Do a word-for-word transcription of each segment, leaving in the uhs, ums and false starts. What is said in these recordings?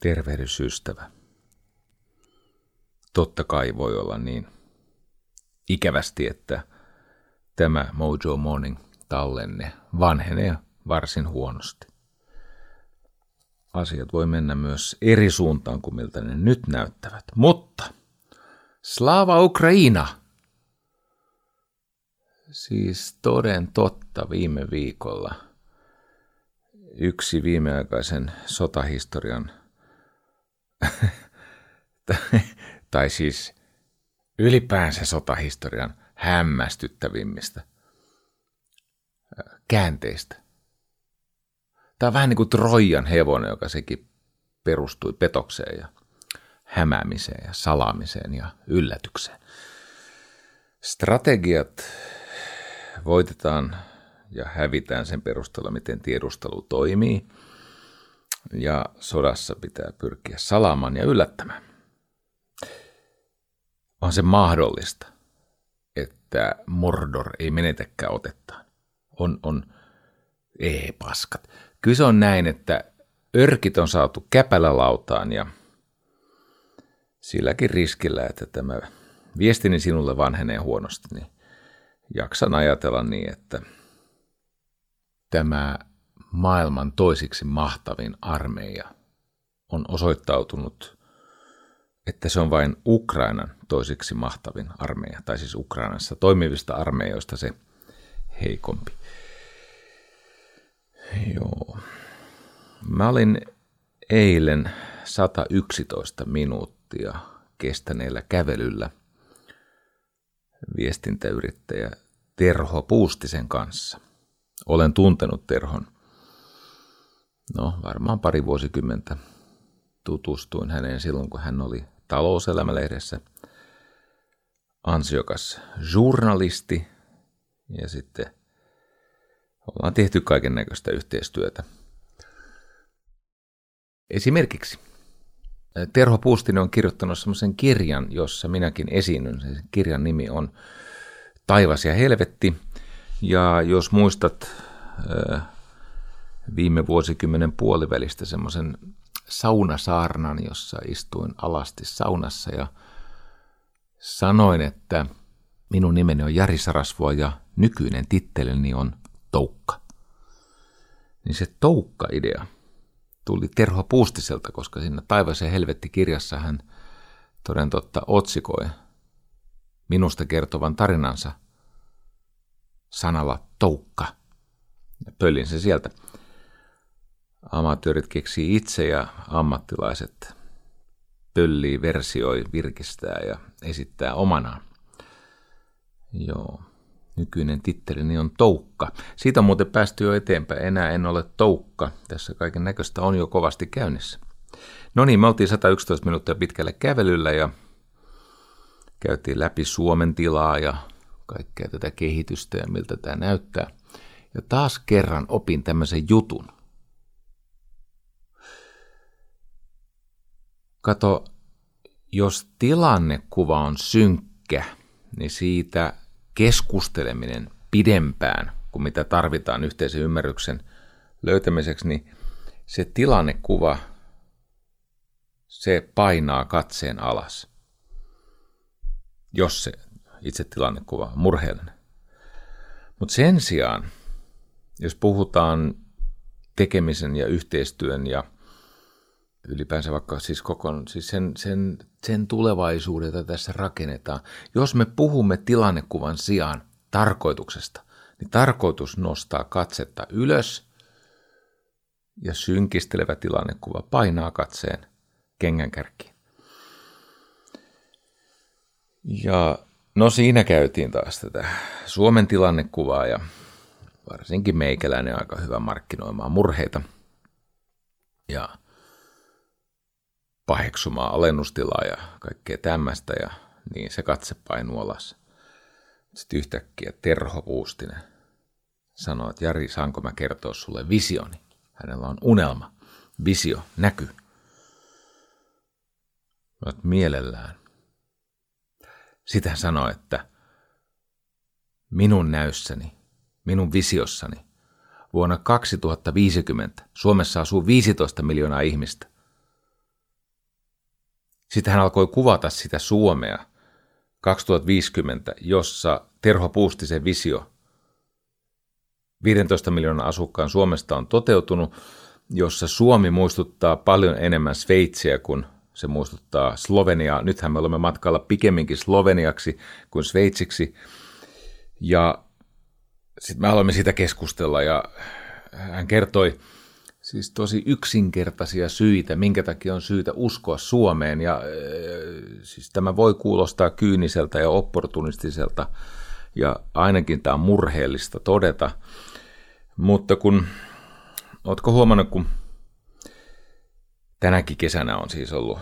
Tervehdys, ystävä. Totta kai voi olla niin. Ikävästi, että tämä Mojo Morning -tallenne vanhenee varsin huonosti. Asiat voi mennä myös eri suuntaan kuin miltä ne nyt näyttävät. Mutta Slava Ukraina! Siis toden totta viime viikolla yksi viimeaikaisen sotahistorian, tai siis ylipäänsä sotahistorian hämmästyttävimmistä käänteistä. Tämä on vähän niin kuin Troijan hevonen, joka sekin perustui petokseen ja hämäämiseen ja salaamiseen ja yllätykseen. Strategiat voitetaan ja hävitään sen perusteella, miten tiedustelu toimii. Ja sodassa pitää pyrkiä salaamaan ja yllättämään. On se mahdollista, että Mordor ei menetäkään otettaan. On, on, ei paskat. Kyllä se on näin, että örkit on saatu käpälälautaan ja silläkin riskillä, että tämä viestini sinulle vanhenee huonosti, niin jaksan ajatella niin, että tämä maailman toisiksi mahtavin armeija on osoittautunut, että se on vain Ukrainan toisiksi mahtavin armeija, tai siis Ukrainassa toimivista armeijoista se heikompi. Joo. Mä olin eilen sata yksitoista minuuttia kestäneellä kävelyllä viestintäyrittäjä Terho Puustisen kanssa. Olen tuntenut Terhon. No, varmaan pari vuosikymmentä. Tutustuin häneen silloin, kun hän oli Talouselämälehdessä ansiokas journalisti. Ja sitten ollaan tehty kaiken näköistä yhteistyötä. Esimerkiksi Terho Puustinen on kirjoittanut semmoisen kirjan, jossa minäkin esiinnyn. Sen kirjan nimi on Taivas ja helvetti. Ja jos muistat viime vuosikymmenen puolivälistä semmoisen saunasaarnan, jossa istuin alasti saunassa ja sanoin, että minun nimeni on Jari Sarasvuo ja nykyinen tittelini on Toukka. Niin se Toukka-idea tuli Terho Puustiselta, koska siinä Taivas ja helvetti -kirjassa hän toden totta otsikoi minusta kertovan tarinansa sanalla Toukka. Ja pölin se sieltä. Amatöörit keksii itse ja ammattilaiset pöllii, versioi, virkistää ja esittää omanaan. Joo, nykyinen tittelini on Toukka. Siitä on muuten päästy jo eteenpäin. Enää en ole Toukka. Tässä kaiken näköistä on jo kovasti käynnissä. No niin, me oltiin sata yksitoista minuuttia pitkällä kävelyllä ja käytiin läpi Suomen tilaa ja kaikkea tätä kehitystä ja miltä tämä näyttää. Ja taas kerran opin tämmöisen jutun. Kato, jos tilannekuva on synkkä, niin siitä keskusteleminen pidempään, kuin mitä tarvitaan yhteisen ymmärryksen löytämiseksi, niin se tilannekuva, se painaa katseen alas, jos se itse tilannekuva on murheellinen. Mutta sen sijaan, jos puhutaan tekemisen ja yhteistyön ja ylipäänsä vaikka siis, koko, siis sen, sen, sen tulevaisuuden, jota tässä rakennetaan. Jos me puhumme tilannekuvan sijaan tarkoituksesta, niin tarkoitus nostaa katsetta ylös ja synkistelevä tilannekuva painaa katseen kengänkärkiin. Ja no siinä käytiin taas tätä Suomen tilannekuvaa ja varsinkin meikäläinen aika hyvä markkinoimaan murheita ja paheksumaan alennustilaa ja kaikkea tämmöistä, ja niin se katse painuu alas. Sitten yhtäkkiä Terho Puustinen sanoo, että Jari, saanko mä kertoa sulle visioni? Hänellä on unelma, visio, näky. Olet mielellään. Sitten hän sanoi, että minun näyssäni, minun visiossani vuonna kaksituhattaviisikymmentä Suomessa asuu viisitoista miljoonaa ihmistä. Sitten hän alkoi kuvata sitä Suomea kaksituhattaviisikymmentä, jossa Terho Puustisen visio viidentoista miljoonan asukkaan Suomesta on toteutunut, jossa Suomi muistuttaa paljon enemmän Sveitsiä kuin se muistuttaa Sloveniaa. Nythän me olemme matkalla pikemminkin Sloveniaksi kuin Sveitsiksi. Ja sitten me aloimme siitä keskustella ja hän kertoi siis tosi yksinkertaisia syitä, minkä takia on syytä uskoa Suomeen. Ja siis tämä voi kuulostaa kyyniseltä ja opportunistiselta ja ainakin tämä on murheellista todeta. Mutta kun, ootko huomannut, kun tänäkin kesänä on siis ollut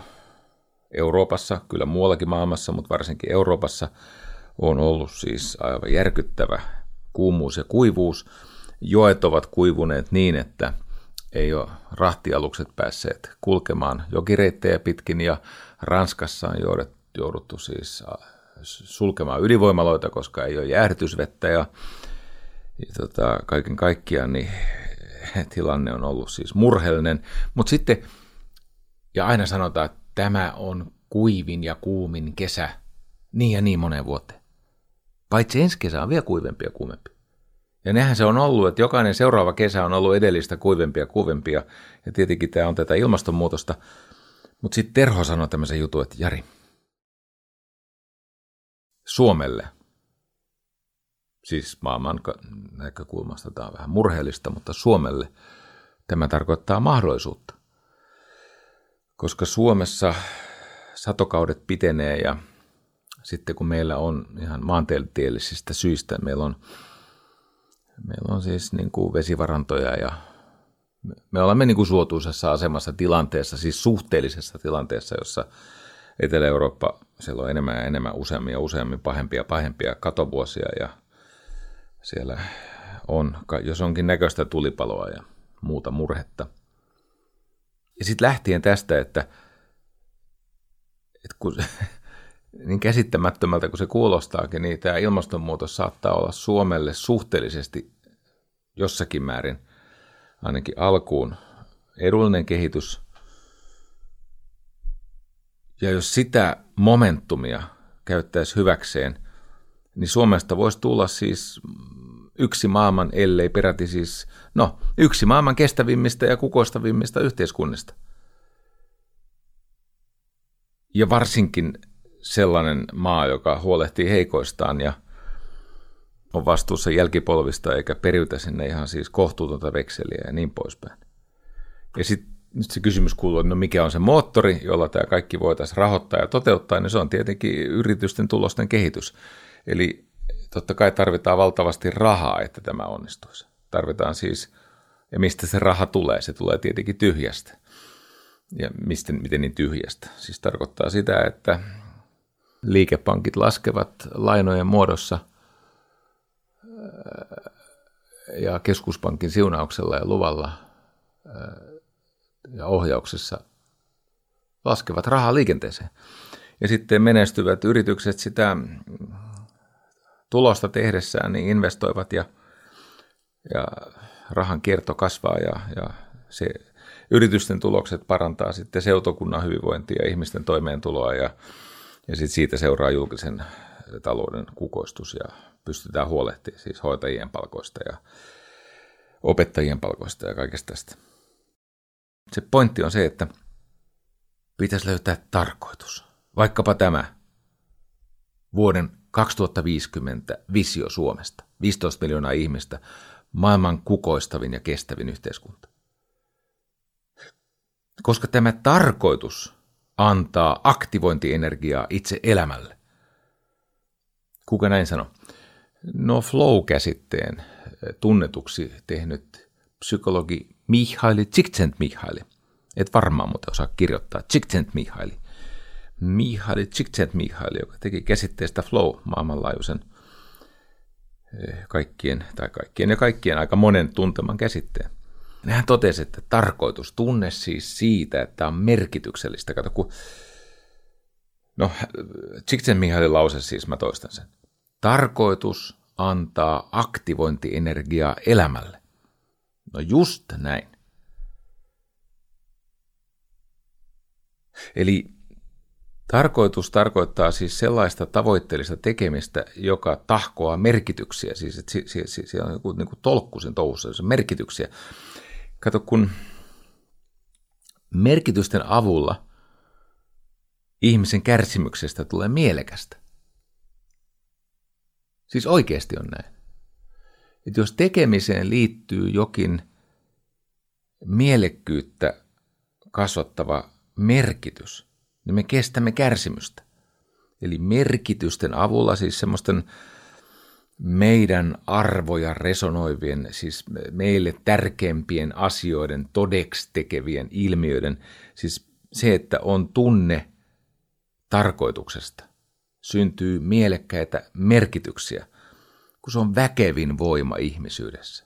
Euroopassa, kyllä muuallakin maailmassa, mutta varsinkin Euroopassa on ollut siis aivan järkyttävä kuumuus ja kuivuus. Joet ovat kuivuneet niin, että ei ole rahtialukset päässeet kulkemaan jokireittejä pitkin ja Ranskassa on jouduttu siis sulkemaan ydinvoimaloita, koska ei ole jäähdytysvettä ja, ja tota, kaiken kaikkiaan niin tilanne on ollut siis murheellinen. Mutta sitten, ja aina sanotaan, että tämä on kuivin ja kuumin kesä niin ja niin moneen vuoteen. Paitsi ensi kesä on vielä kuivempi ja kuumempi. Ja nehän se on ollut, että jokainen seuraava kesä on ollut edellistä kuivempia ja kuivempia. Ja tietenkin tämä on tätä ilmastonmuutosta. Mutta sitten Terho sanoi tämmöisen jutun, että Jari, Suomelle, siis maailman näkökulmasta tämä on vähän murheellista, mutta Suomelle tämä tarkoittaa mahdollisuutta. Koska Suomessa satokaudet pitenee ja sitten kun meillä on ihan maantieteellisistä syistä, meillä on Meillä on siis niin kuin vesivarantoja ja me olemme niin kuin suotuisessa asemassa tilanteessa, siis suhteellisessa tilanteessa, jossa Etelä-Eurooppa, siellä on enemmän ja enemmän useammin ja useammin pahempia ja pahempia katovuosia ja siellä on, jos onkin näköistä tulipaloa ja muuta murhetta. Ja sitten lähtien tästä, että, että kun, niin käsittämättömältä kuin se kuulostaakin, niin tämä ilmastonmuutos saattaa olla Suomelle suhteellisesti jossakin määrin, ainakin alkuun, edullinen kehitys. Ja jos sitä momentumia käyttäisi hyväkseen, niin Suomesta voisi tulla siis yksi maailman, ellei peräti siis, no, yksi maailman kestävimmistä ja kukoistavimmista yhteiskunnista. Ja varsinkin sellainen maa, joka huolehtii heikoistaan ja on vastuussa jälkipolvista eikä periytä sinne ihan siis kohtuutonta vekseliä ja niin poispäin. Ja sitten nyt se kysymys kuuluu, että no mikä on se moottori, jolla tämä kaikki voitaisiin rahoittaa ja toteuttaa, niin se on tietenkin yritysten tulosten kehitys. Eli totta kai tarvitaan valtavasti rahaa, että tämä onnistuisi. Tarvitaan siis, ja mistä se raha tulee, se tulee tietenkin tyhjästä. Ja mistä, miten niin tyhjästä? Siis tarkoittaa sitä, että liikepankit laskevat lainojen muodossa ja keskuspankin siunauksella ja luvalla ja ohjauksessa laskevat rahaa liikenteeseen. Ja sitten menestyvät yritykset sitä tulosta tehdessään niin investoivat ja, ja rahan kierto kasvaa ja, ja se, yritysten tulokset parantaa sitten seutokunnan hyvinvointia ja ihmisten toimeentuloa ja Ja sitten siitä seuraa julkisen talouden kukoistus ja pystytään huolehtimaan siis hoitajien palkoista ja opettajien palkoista ja kaikesta tästä. Se pointti on se, että pitäisi löytää tarkoitus. Vaikkapa tämä vuoden kaksituhattaviisikymmentä visio Suomesta. viisitoista miljoonaa ihmistä, maailman kukoistavin ja kestävin yhteiskunta. Koska tämä tarkoitus antaa aktivointienergiaa itse elämälle. Kuka näin sanoi? No flow-käsitteen tunnetuksi tehnyt psykologi Mihaly Csikszentmihalyi. Et varmaan muuten osaa kirjoittaa. Csikszentmihalyi. Mihaly Csikszentmihalyi, joka teki käsitteestä flow maailmanlaajuisen kaikkien, tai kaikkien ja kaikkien aika monen tunteman käsitteen. Hän totesi, että tarkoitus, tunne siis siitä, että on merkityksellistä. Kato, kun no, Csikszentmihalyin lause siis, mä toistan sen. Tarkoitus antaa aktivointienergiaa elämälle. No just näin. Eli Tarkoitus tarkoittaa siis sellaista tavoitteellista tekemistä, joka tahkoaa merkityksiä. Siis että siellä si, si, si on joku niin kuin tolkku sen touhussa, se merkityksiä. Kato, kun merkitysten avulla ihmisen kärsimyksestä tulee mielekästä. Siis oikeasti on näin. Että jos tekemiseen liittyy jokin mielekkyyttä kasvattava merkitys, niin me kestämme kärsimystä. Eli merkitysten avulla, siis semmoisten meidän arvoja resonoivien, siis meille tärkeimpien asioiden todeksi tekevien ilmiöiden, siis se, että on tunne tarkoituksesta, syntyy mielekkäitä merkityksiä, kun se on väkevin voima ihmisyydessä.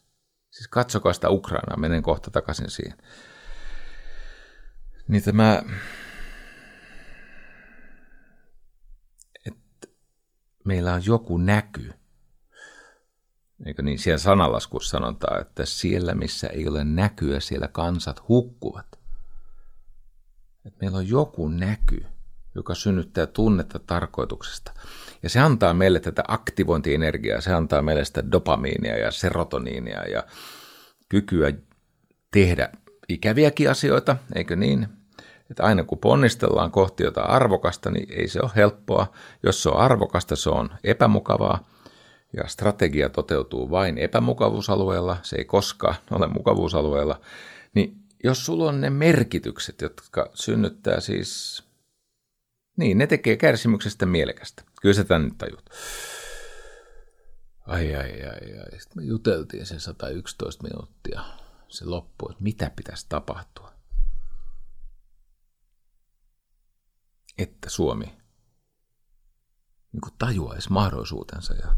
Siis katsokaa sitä Ukrainaa, menen kohta takaisin siihen. Niin tämä, että meillä on joku näky, eikö niin, siellä sanalaskussa sanotaan, että siellä missä ei ole näkyä, siellä kansat hukkuvat. Että meillä on joku näky, joka synnyttää tunnetta tarkoituksesta. Ja se antaa meille tätä aktivointienergiaa, se antaa meille sitä dopamiinia ja serotoniinia ja kykyä tehdä ikäviäkin asioita, eikö niin? Että aina kun ponnistellaan kohti jotain arvokasta, niin ei se ole helppoa. Jos se on arvokasta, se on epämukavaa ja strategia toteutuu vain epämukavuusalueella, se ei koskaan ole mukavuusalueella. Niin jos sulla on ne merkitykset, jotka synnyttää siis... Niin, ne tekee kärsimyksestä mielekästä. Kyllä sä tän nyt tajut. Ai, ai, ai, ai. Sitten me juteltiin sen sata yksitoista minuuttia. Se loppui, että mitä pitäisi tapahtua. Että Suomi niin kuin tajuaisi mahdollisuutensa ja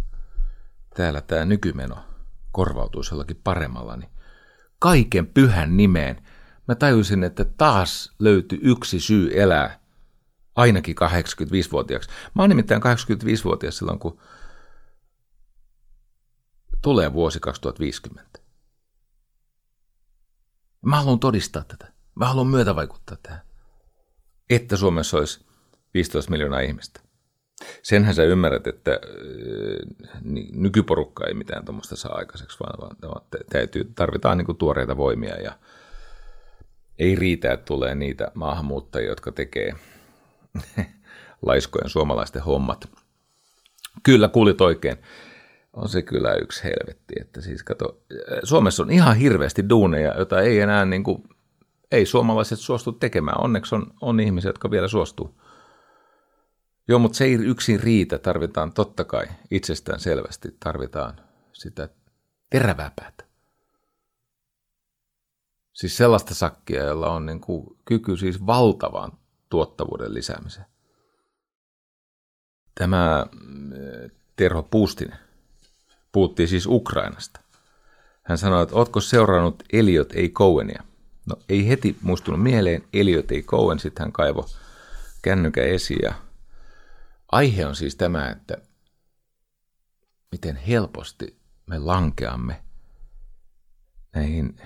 täällä tämä nykymeno korvautuisi jollakin paremmalla, niin kaiken pyhän nimeen mä tajusin, että taas löytyi yksi syy elää. Ainakin kahdeksankymmentäviisivuotiaaksi. Mä oon nimittäin kahdeksankymmentäviisivuotias silloin, kun tulee vuosi kaksituhattaviisikymmentä. Mä haluan todistaa tätä. Mä haluan myötävaikuttaa tähän. Että Suomessa olisi viisitoista miljoonaa ihmistä. Senhän sä ymmärrät, että nykyporukka ei mitään tuommoista saa aikaiseksi, vaan täytyy, tarvitaan niin kuin tuoreita voimia. Ja ei riitä, että tulee niitä maahanmuuttajia, jotka tekee... laiskojen suomalaisten hommat. Kyllä, kuulit oikein. On se kyllä yksi helvetti. Että siis kato, Suomessa on ihan hirveästi duuneja, jota ei enää niin kuin, ei suomalaiset suostu tekemään. Onneksi on, on ihmisiä, jotka vielä suostuu. Joo, mutta se ei yksin riitä. Tarvitaan totta kai itsestään selvästi. Tarvitaan sitä terävää päätä. Siis sellaista sakkia, jolla on niin kuin kyky siis valtavaan tuottavuuden lisäämiseen. Tämä Terho Puustinen puhuttiin siis Ukrainasta. Hän sanoi, että ootko seurannut Eliot A. Cohenia? No ei heti muistunut mieleen Eliot A. Cohen, sitten hän kaivoi kännykän esiin. Ja aihe on siis tämä, että miten helposti me lankeamme näihin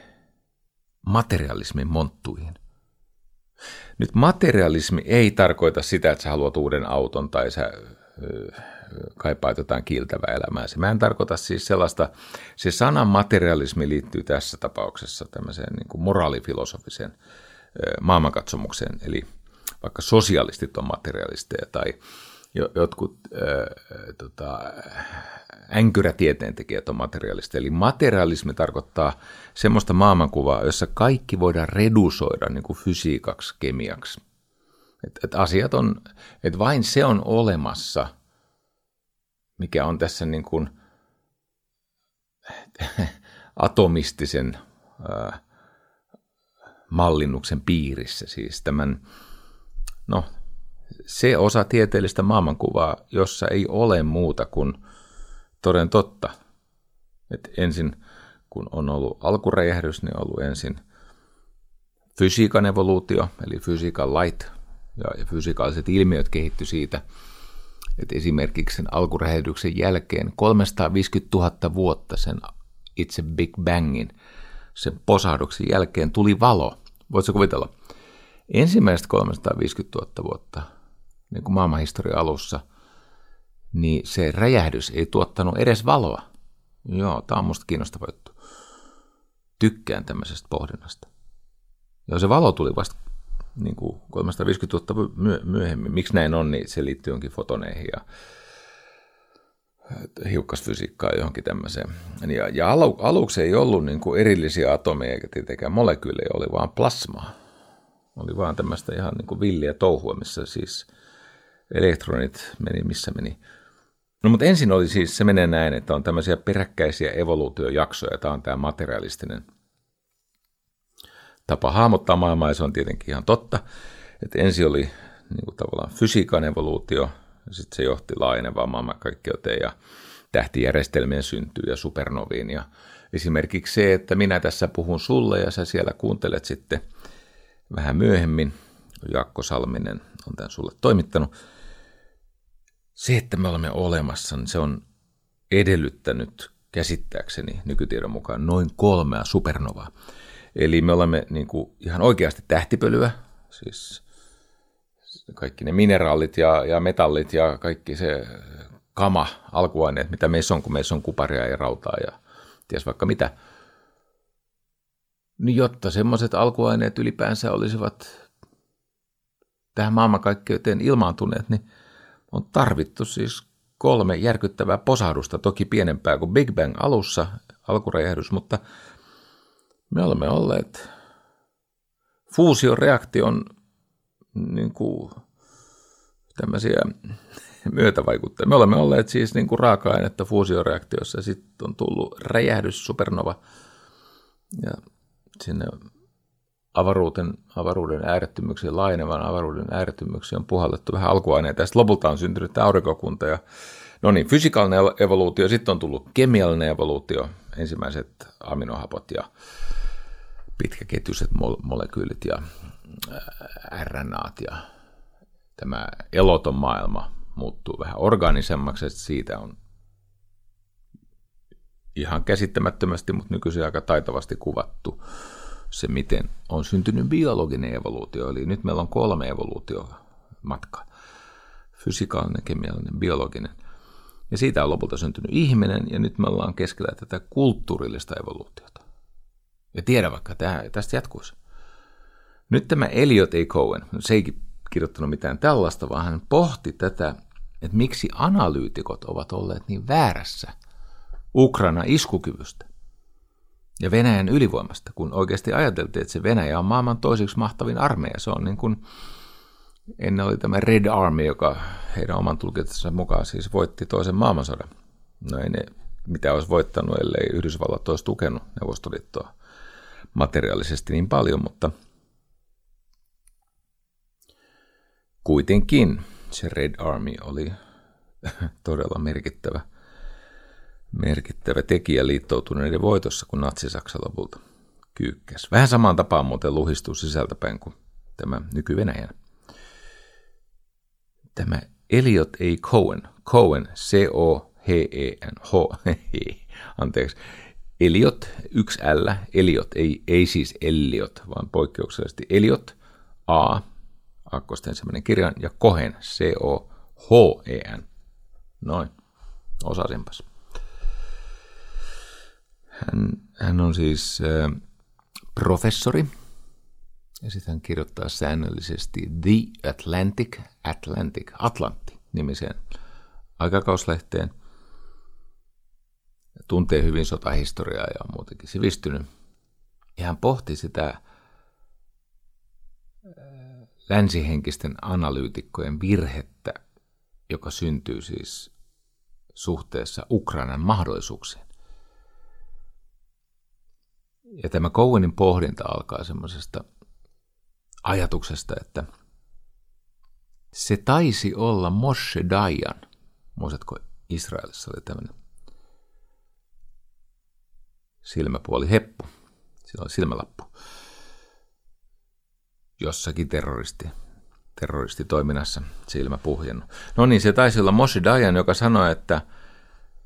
materialismin monttuihin. Nyt materialismi ei tarkoita sitä, että sä haluat uuden auton tai sä kaipaat jotain kiiltävää elämää. Mä en tarkoita siis sellaista, se sana materialismi liittyy tässä tapauksessa tämmöiseen niin kuin moraalifilosofiseen maailmankatsomukseen. Eli vaikka sosialistit on materialisteja tai jotkut äh, tota, änkyrätieteentekijät on materialisteja. Eli materialismi tarkoittaa semmoista maailmankuvaa, jossa kaikki voidaan redusoida niin kuin fysiikaksi, kemiaksi. Et, et asiat on, et vain se on olemassa, mikä on tässä niin kuin atomistisen äh, mallinnuksen piirissä. Siis tämän, no... Se osa tieteellistä maailmankuvaa, jossa ei ole muuta kuin toden totta. Et ensin, kun on ollut alkuräjähdys, niin on ollut ensin fysiikan evoluutio, eli fysiikan lait ja fysiikaaliset ilmiöt kehittyi siitä, että esimerkiksi sen alkuräjähdyksen jälkeen kolmesataaviisikymmentätuhatta vuotta sen itse Big Bangin, sen posahduksen jälkeen tuli valo. Voitko kuvitella? Ensimmäiset kolmesataaviisikymmentätuhatta vuotta niin kuin maailmanhistorian alussa, niin se räjähdys ei tuottanut edes valoa. Joo, tämä on musta kiinnostava juttu. Tykkään tämmöisestä pohdinnasta. Ja se valo tuli vasta niin kuin kolmesataaviisikymmentä vuotta myö- myöhemmin. Miksi näin on, niin se liittyy jonkin fotoneihin ja hiukkasfysiikkaa johonkin tämmöiseen. Ja, ja alu, aluksi ei ollut niin kuin erillisiä atomeja eikä tietenkään molekyylejä, oli vaan plasmaa. Oli vaan tämmöistä ihan niin kuin villiä touhua, missä siis elektronit meni, missä meni. No mutta ensin oli siis, se menee näin, että on tämmöisiä peräkkäisiä evoluutiojaksoja. Tämä on tämä materialistinen tapa hahmottaa maailmaa, ja se on tietenkin ihan totta. Että ensin oli niin kuin tavallaan fysiikan evoluutio, sitten se johti laajenevaan maailmankaikkeuteen ja tähtijärjestelmien syntyy ja supernoviin. Ja esimerkiksi se, että minä tässä puhun sulle ja sä siellä kuuntelet sitten vähän myöhemmin, Jaakko Salminen on tämän sulle toimittanut. Se, että me olemme olemassa, niin se on edellyttänyt käsittääkseni nykytiedon mukaan noin kolmea supernovaa. Eli me olemme niin kuin ihan oikeasti tähtipölyä, siis kaikki ne mineraalit ja, ja metallit ja kaikki se kama, alkuaineet, mitä meissä on, kun meissä on kuparia ja rautaa ja ties vaikka mitä. Niin jotta semmoiset alkuaineet ylipäänsä olisivat tähän maailmankaikkeuteen ilmaantuneet, niin on tarvittu siis kolme järkyttävää posahdusta, toki pienempää kuin Big Bang alussa, alkuräjähdys, mutta me olemme olleet fuusioreaktion niin kuin tämmöisiä myötävaikuttajia. Me olemme olleet siis niin kuin raaka-ainetta fuusioreaktiossa, ja sitten on tullut räjähdys, supernova, ja sinne avaruuden, avaruuden äärettömyyksiin, laajenevan avaruuden äärettömyyksiin on puhallettu vähän alkuaineita, ja sitten lopulta on syntynyt tämä aurinkokunta, ja no niin, fysikaalinen evoluutio, sitten on tullut kemiallinen evoluutio, ensimmäiset aminohapot ja pitkäketjuiset molekyylit ja RNAt ja tämä eloton maailma muuttuu vähän organisemmaksi, että siitä on ihan käsittämättömästi, mutta nykyisin aika taitavasti kuvattu se, miten on syntynyt biologinen evoluutio, eli nyt meillä on kolme evoluutiomatkaa, fysikaalinen, kemiallinen, biologinen. Ja siitä on lopulta syntynyt ihminen, ja nyt me ollaan keskellä tätä kulttuurillista evoluutiota. Ja tiedä vaikka, tämä, tästä jatkuisi. Nyt tämä Eliot A. Cohen, se ei kirjoittanut mitään tällaista, vaan hän pohti tätä, että miksi analyytikot ovat olleet niin väärässä Ukraina iskukyvystä ja Venäjän ylivoimasta, kun oikeasti ajateltiin, että se Venäjä on maailman toiseksi mahtavin armeija. Se on niin kuin, ennen oli tämä Red Army, joka heidän oman tulkintansa mukaan siis voitti toisen maailmansodan. No ei ne mitä olisi voittanut, ellei Yhdysvallat olisi tukenut Neuvostoliittoa materiaalisesti niin paljon, mutta kuitenkin se Red Army oli todella merkittävä, merkittävä tekijä liittoutuneiden voitossa, kun Natsi-Saksa lopulta kyykkäsi. Vähän samaan tapaan muuten luhistuu sisältäpäin kuin tämä nyky-Venäjän. Tämä Eliot A. Cohen, Cohen, C O H E N H, anteeksi, Eliot, yksi L, Eliot, ei, ei siis Eliot, vaan poikkeuksellisesti Eliot, A, aakkosta ensimmäinen kirjan, ja Cohen, C O H E N, noin, osasinpas. Hän, hän on siis äh, professori. Ja sitten hän kirjoittaa säännöllisesti The Atlantic, Atlantic, Atlantti-nimiseen aikakauslehteen. Tuntee hyvin sotahistoriaa ja on muutenkin sivistynyt. Ja hän pohti sitä länsihenkisten analyytikkojen virhettä, joka syntyy siis suhteessa Ukrainan mahdollisuuksiin. Ja tämä Cohenin pohdinta alkaa semmoisesta ajatuksesta, että se taisi olla Moshe Dayan. Muistatko, Israelissa oli tämmöinen silmäpuoli heppu, sillä oli silmälappu, jossakin terroristi, terroristitoiminnassa silmä puhjennut. No niin, se taisi olla Moshe Dayan, joka sanoi, että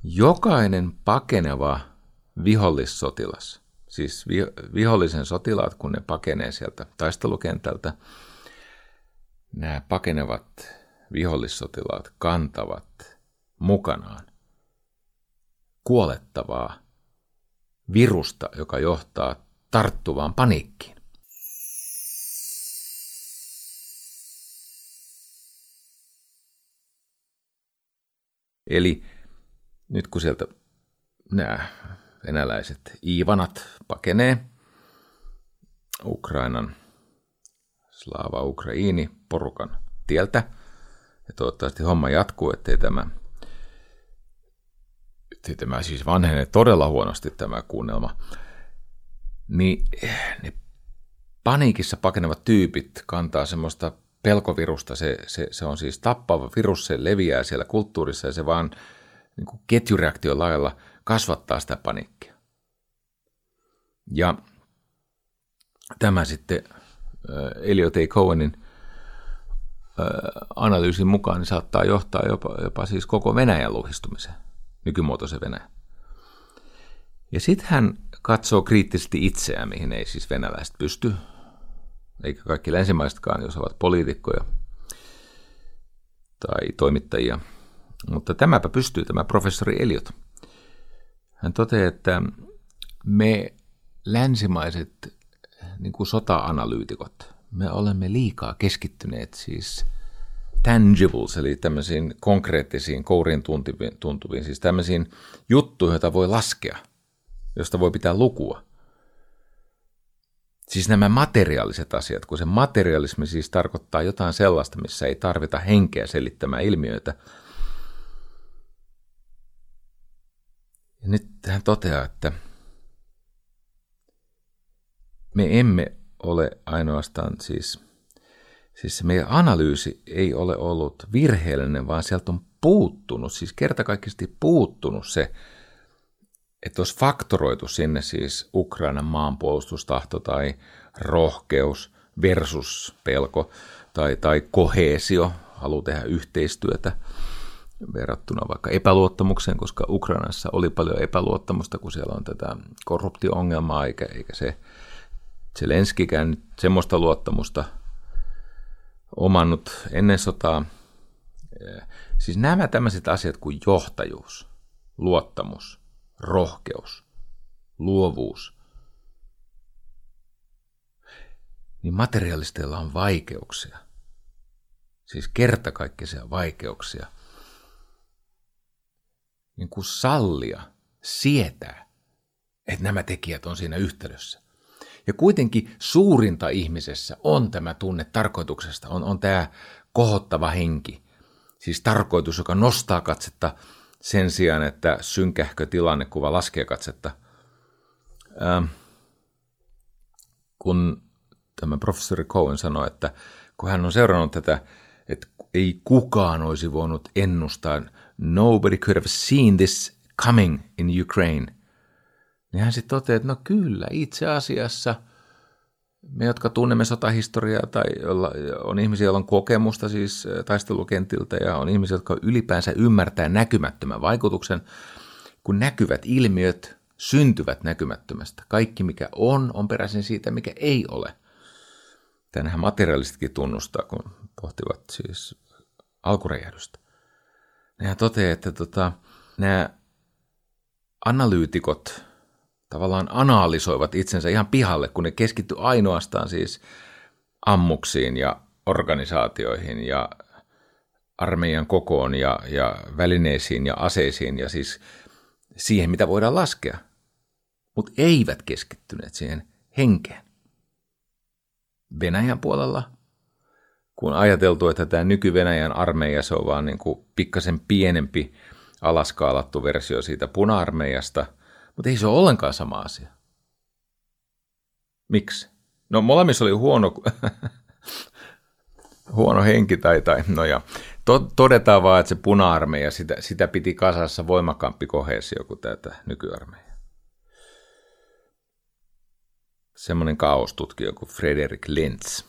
jokainen pakeneva vihollissotilas, siis vihollisen sotilaat, kun ne pakenee sieltä taistelukentältä, nämä pakenevat vihollissotilaat kantavat mukanaan. Kuolettavaa virusta, joka johtaa tarttuvaan paniikkiin. Eli nyt kun sieltä nämä venäläiset iivanat pakenee, Ukrainan Slava Ukraini porukan tieltä, ja toivottavasti homma jatkuu, ettei tämä, ettei tämä siis vanhenee todella huonosti tämä kuunnelma, niin ne paniikissa pakenevat tyypit kantaa semmoista pelkovirusta, se, se, se on siis tappava virus, se leviää siellä kulttuurissa ja se vaan niin kuin ketjureaktion lailla kasvattaa sitä paniikkia. Ja tämä sitten Eliot A. Cohenin analyysin mukaan niin saattaa johtaa jopa, jopa siis koko Venäjän luhistumiseen, nykymuotoisen Venäjän. Ja sitten hän katsoo kriittisesti itseään, mihin ei siis venäläiset pysty, eikä kaikki länsimaisetkaan, jos ovat poliitikkoja tai toimittajia. Mutta tämäpä pystyy tämä professori Eliot. Hän toteaa, että me länsimaiset niin kuin sota-analyytikot, me olemme liikaa keskittyneet siis tangibles, eli tämmöisiin konkreettisiin, kouriin tuntuviin, tuntuviin siis tämmöisiin juttuihin, joita voi laskea, josta voi pitää lukua. Siis nämä materiaaliset asiat, kun se materialismi siis tarkoittaa jotain sellaista, missä ei tarvita henkeä selittämään ilmiöitä. Ja nyt hän toteaa, että me emme ole ainoastaan siis, siis se meidän analyysi ei ole ollut virheellinen, vaan sieltä on puuttunut, siis kertakaikkisesti puuttunut se, että olisi faktoroitu sinne siis Ukrainan maanpuolustustahto tai rohkeus versus pelko tai, tai koheesio, halu tehdä yhteistyötä verrattuna vaikka epäluottamukseen, koska Ukrainassa oli paljon epäluottamusta, kun siellä on tätä korruptio-ongelmaa, eikä, eikä se Zelenskykään nyt semmoista luottamusta omannut ennen sotaa. Siis nämä tämmöiset asiat kuin johtajuus, luottamus, rohkeus, luovuus, niin materialisteilla on vaikeuksia, siis kertakaikkisia vaikeuksia, niin kuin sallia, sietää, että nämä tekijät on siinä yhtälössä. Ja kuitenkin suurinta ihmisessä on tämä tunne tarkoituksesta, on, on tämä kohottava henki, siis tarkoitus, joka nostaa katsetta sen sijaan, että synkähkö tilannekuva laskee katsetta. Ähm, kun tämä professori Cohen sanoi, että kun hän on seurannut tätä, että ei kukaan olisi voinut ennustaa, nobody could have seen this coming in Ukraine, niin hän sitten toteaa, että no kyllä, itse asiassa me, jotka tunnemme sotahistoriaa tai on ihmisiä, joilla on kokemusta siis taistelukentiltä ja on ihmisiä, jotka ylipäänsä ymmärtää näkymättömän vaikutuksen, kun näkyvät ilmiöt syntyvät näkymättömästä. Kaikki mikä on, on peräisin siitä mikä ei ole. Tänähän materialistitkin tunnustaa, kun pohtivat siis alkuräjähdystä. Nehän toteaa, että tota, nämä analyytikot tavallaan analysoivat itsensä ihan pihalle, kun ne keskittyy ainoastaan siis ammuksiin ja organisaatioihin ja armeijan kokoon ja, ja välineisiin ja aseisiin ja siis siihen, mitä voidaan laskea, mutta eivät keskittyneet siihen henkeen. Venäjän puolella, kun ajateltu, että tämä nyky-Venäjän armeija, se on vaan niin kuin pikkasen pienempi alaskaalattu versio siitä puna-armeijasta, mutta ei se ole ollenkaan sama asia. Miksi? No molemmissa oli huono, huono henki tai, tai no ja todetaan vaan, että se puna-armeija, sitä, sitä piti kasassa voimakkaampi koheesio kuin tätä nykyarmeija. Semmoinen kaostutkija kuin Frederick Lenz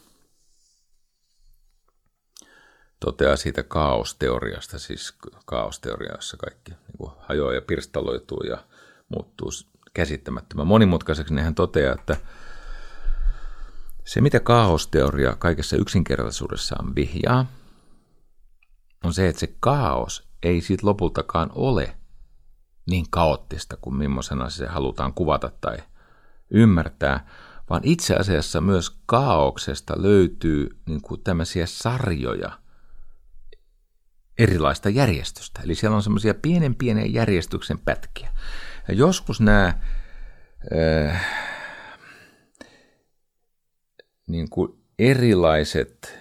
toteaa siitä kaosteoriasta, siis kaosteoriassa kaikki niin kuin hajoaa ja pirstaloituu ja muuttuu käsittämättömän monimutkaiseksi, niin hän toteaa, että se mitä kaaosteoria kaikessa yksinkertaisuudessaan vihjaa, on se, että se kaos ei siitä lopultakaan ole niin kaoottista kuin millaisena se halutaan kuvata tai ymmärtää, vaan itse asiassa myös kaauksesta löytyy niin kuin tämmöisiä sarjoja erilaista järjestystä. Eli siellä on semmoisia pienen pieniä järjestyksen pätkiä. Ja joskus nämä äh, niin kuin erilaiset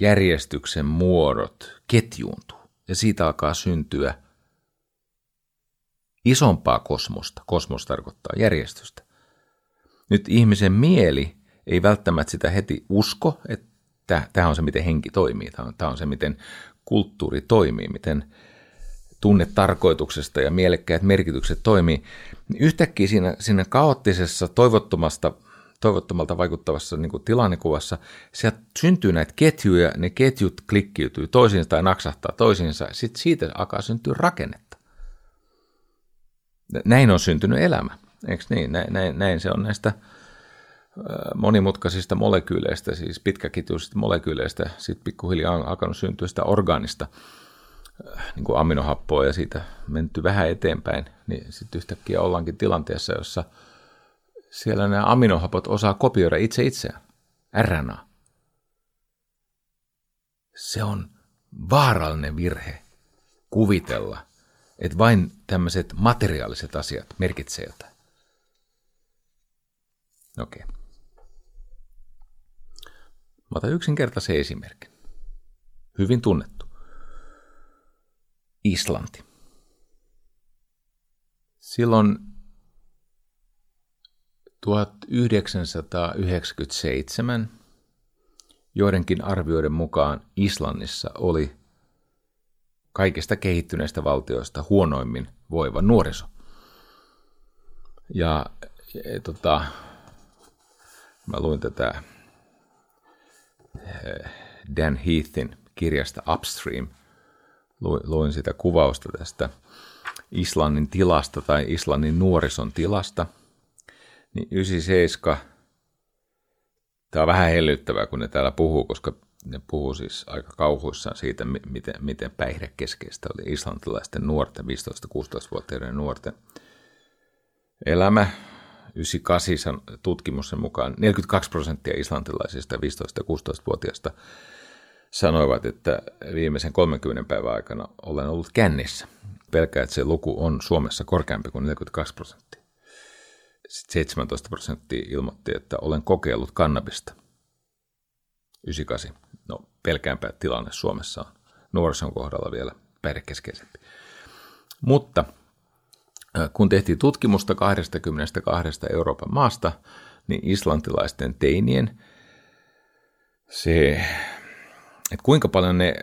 järjestyksen muodot ketjuuntuu ja siitä alkaa syntyä isompaa kosmosta. Kosmos tarkoittaa järjestystä. Nyt ihmisen mieli ei välttämättä sitä heti usko, että tämä on se, miten henki toimii, tämä on se, miten kulttuuri toimii, miten tunnetarkoituksesta ja mielekkäät merkitykset toimii. Yhtäkkiä siinä, siinä kaoottisessa, toivottomasta, toivottomalta vaikuttavassa niin kuin tilannekuvassa sieltä syntyy näitä ketjuja, ne ketjut klikkiytyy toisiinsa tai naksahtaa toisiinsa, sitten siitä alkaa syntyä rakennetta. Näin on syntynyt elämä. Eikö niin? Näin, näin, näin se on näistä monimutkaisista molekyyleistä, siis pitkäkituisista molekyyleistä, sitten pikkuhiljaa on alkanut syntyä sitä orgaanista niin kuin aminohappoa ja siitä menty vähän eteenpäin, niin sitten yhtäkkiä ollaankin tilanteessa, jossa siellä nämä aminohapot osaa kopioida itse itseään, R N A. Se on vaarallinen virhe kuvitella, että vain tämmöiset materiaaliset asiat merkitsee jotain. Okei. Mä otan yksinkertaisen esimerkin. Hyvin tunnettu. Islanti. Silloin tuhatyhdeksänsataayhdeksänkymmentäseitsemän joidenkin arvioiden mukaan Islannissa oli kaikista kehittyneistä valtioista huonoimmin voiva nuoriso. Ja, ja tota, mä luin tätä Dan Heathin kirjasta Upstream. Luin sitä kuvausta tästä Islannin tilasta tai Islannin nuorison tilasta. Niin yhdeksänkymmentäseitsemän, tämä on vähän hellyttävää, kun ne täällä puhuu, koska ne puhuu siis aika kauhuissaan siitä, miten, miten päihdekeskeistä oli islantilaisten nuorten, viisitoista-kuusitoistavuotiaiden nuorten elämä. yhdeksänkymmentäkahdeksan tutkimuksen mukaan neljäkymmentäkaksi prosenttia islantilaisista viisitoista-kuusitoistavuotiaista sanoivat, että viimeisen kolmenkymmenen päivän aikana olen ollut kännissä. Pelkää, että se luku on Suomessa korkeampi kuin neljäkymmentäkaksi prosenttia. Sitten seitsemäntoista prosenttia ilmoitti, että olen kokeillut kannabista. yhdeksänkymmentäkahdeksan. No, pelkäänpä tilanne Suomessa on nuorison kohdalla vielä päihdekeskeisempi. Mutta kun tehtiin tutkimusta kaksikymmentäkaksi Euroopan maasta, niin islantilaisten teinien se, että kuinka paljon ne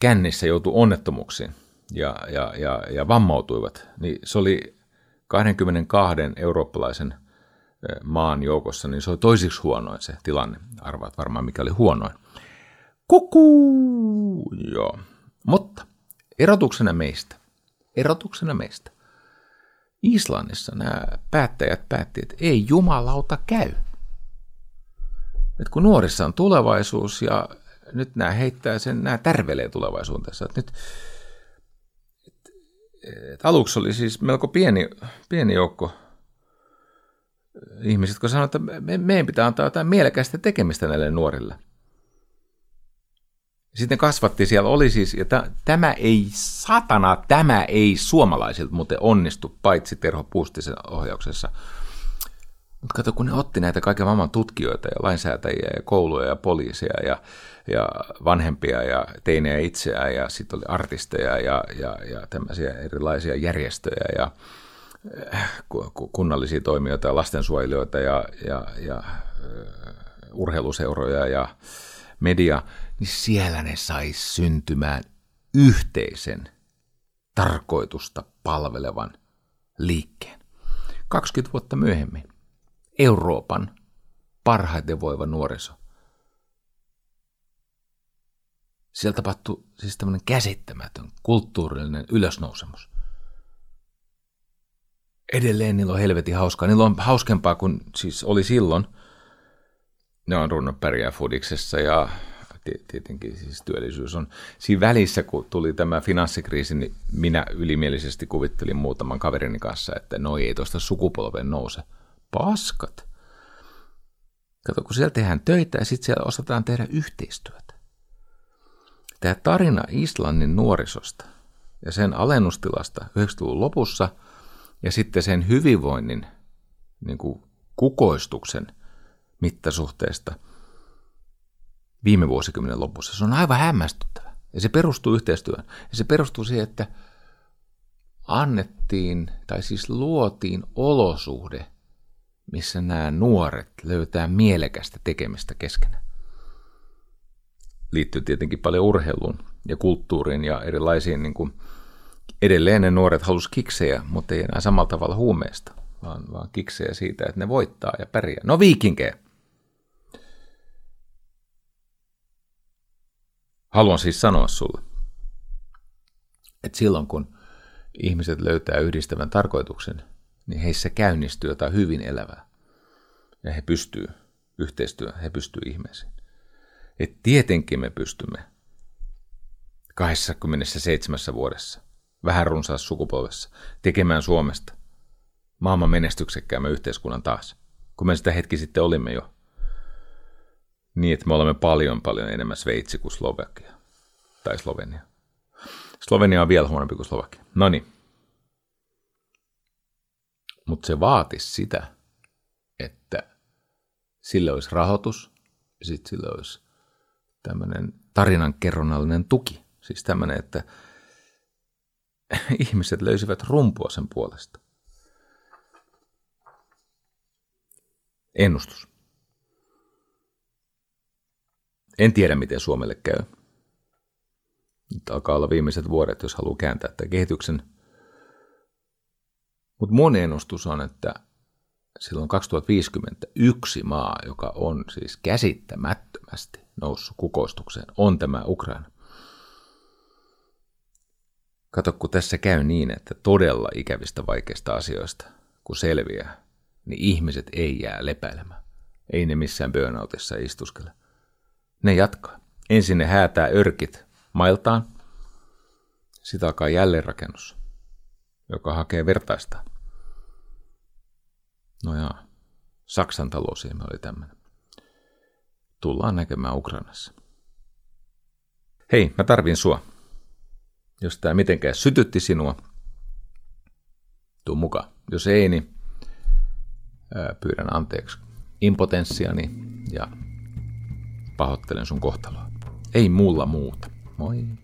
kännissä joutui onnettomuuksiin ja, ja, ja, ja vammautuivat, niin se oli kaksikymmentäkaksi eurooppalaisen maan joukossa, niin se oli toisiksi huonoin se tilanne. Arvaat varmaan, mikä oli huonoin. Kukuu! Joo. Mutta erotuksena meistä, erotuksena meistä, Islannissa nämä päättäjät päättivät, että ei jumalauta käy. Et kun nuorissa on tulevaisuus ja nyt nämä heittää sen, nämä tärvelee tulevaisuudessa. Et nyt, et, et aluksi oli siis melko pieni, pieni joukko ihmiset, kun sanoo, että me, meidän pitää antaa jotain mielekästä tekemistä näille nuorille. Sitten kasvatti, siellä oli siis, ja t- tämä ei, satana, tämä ei suomalaisilta muuten onnistu, paitsi Terho Puustisen ohjauksessa. Mutta kato, kun ne otti näitä kaiken maailman tutkijoita ja lainsäätäjiä ja kouluja ja poliiseja ja, ja vanhempia ja teinejä itseään ja sitten oli artisteja ja, ja, ja tämmöisiä erilaisia järjestöjä ja kunnallisia toimijoita ja lastensuojelijoita ja, ja, ja urheiluseuroja ja media, niin siellä ne sai syntymään yhteisen tarkoitusta palvelevan liikkeen. kaksikymmentä vuotta myöhemmin Euroopan parhaiten voiva nuoriso. Siellä tapahtui siis tämmöinen käsittämätön kulttuurillinen ylösnousemus. Edelleen niillä on helvetin hauskaa. Niillä on hauskempaa kuin siis oli silloin. Ne on runnut pärjää fudiksessa ja tietenkin siis työllisyys on. Siinä välissä, kun tuli tämä finanssikriisi, niin minä ylimielisesti kuvittelin muutaman kaverini kanssa, että noi ei tuosta sukupolven nouse. Paskat! Kato, kun siellä tehdään töitä ja sitten siellä osataan tehdä yhteistyötä. Tämä tarina Islannin nuorisosta ja sen alennustilasta yhdeksänkymmentäluvun lopussa ja sitten sen hyvinvoinnin niin kuin kukoistuksen mittasuhteesta viime vuosikymmenen lopussa. Se on aivan hämmästyttävä. Ja se perustuu yhteistyöhön. Ja se perustuu siihen, että annettiin, tai siis luotiin olosuhde, missä nämä nuoret löytää mielekästä tekemistä keskenään. Liittyy tietenkin paljon urheiluun ja kulttuuriin ja erilaisiin, niin kuin edelleen ne nuoret halusi kiksejä, mutta ei enää samalla tavalla huumeista, vaan, vaan kiksejä siitä, että ne voittaa ja pärjää. No viikinkejä! Haluan siis sanoa sulle, että silloin kun ihmiset löytää yhdistävän tarkoituksen, niin heissä käynnistyy jotain hyvin elävää. Ja he pystyy yhteistyöhön, he pystyy ihmeeseen. Et tietenkin me pystymme kaksikymmentäseitsemän vuodessa, vähän runsaassa sukupolvessa, tekemään Suomesta maailman menestyksekkäämme yhteiskunnan taas, kun me sitä hetki sitten olimme jo. Niin, että me olemme paljon, paljon enemmän Sveitsi kuin Slovakia. Tai Slovenia. Slovenia on vielä huonompi kuin Slovakia. No niin. Mutta se vaatisi sitä, että sille olisi rahoitus ja sitten sille olisi tämmöinen tarinankerronnallinen tuki. Siis tämmöinen, että ihmiset löysivät rumpua sen puolesta. Ennustus. En tiedä, miten Suomelle käy. Nyt alkaa olla viimeiset vuodet, jos haluaa kääntää tämän kehityksen. Mutta mun ennustus on, että silloin kaksituhattaviisikymmentä yksi maa, joka on siis käsittämättömästi noussut kukoistukseen, on tämä Ukraina. Kato, kun tässä käy niin, että todella ikävistä vaikeista asioista, kun selviää, niin ihmiset ei jää lepäilemään. Ei ne missään burnoutissa istuskele. Ne jatkaa. Ensin ne häätää örkit mailtaan. Sitä alkaa jälleenrakennus, joka hakee vertaista. No jaa, Saksan talousihme oli tämmöinen. Tullaan näkemään Ukrainassa. Hei, mä tarvin sua. Jos tää mitenkään sytytti sinua, tuu mukaan. Jos ei, niin ää, pyydän anteeksi impotenssiani ja pahoittelen sun kohtaloa. Ei mulla muuta. Moi.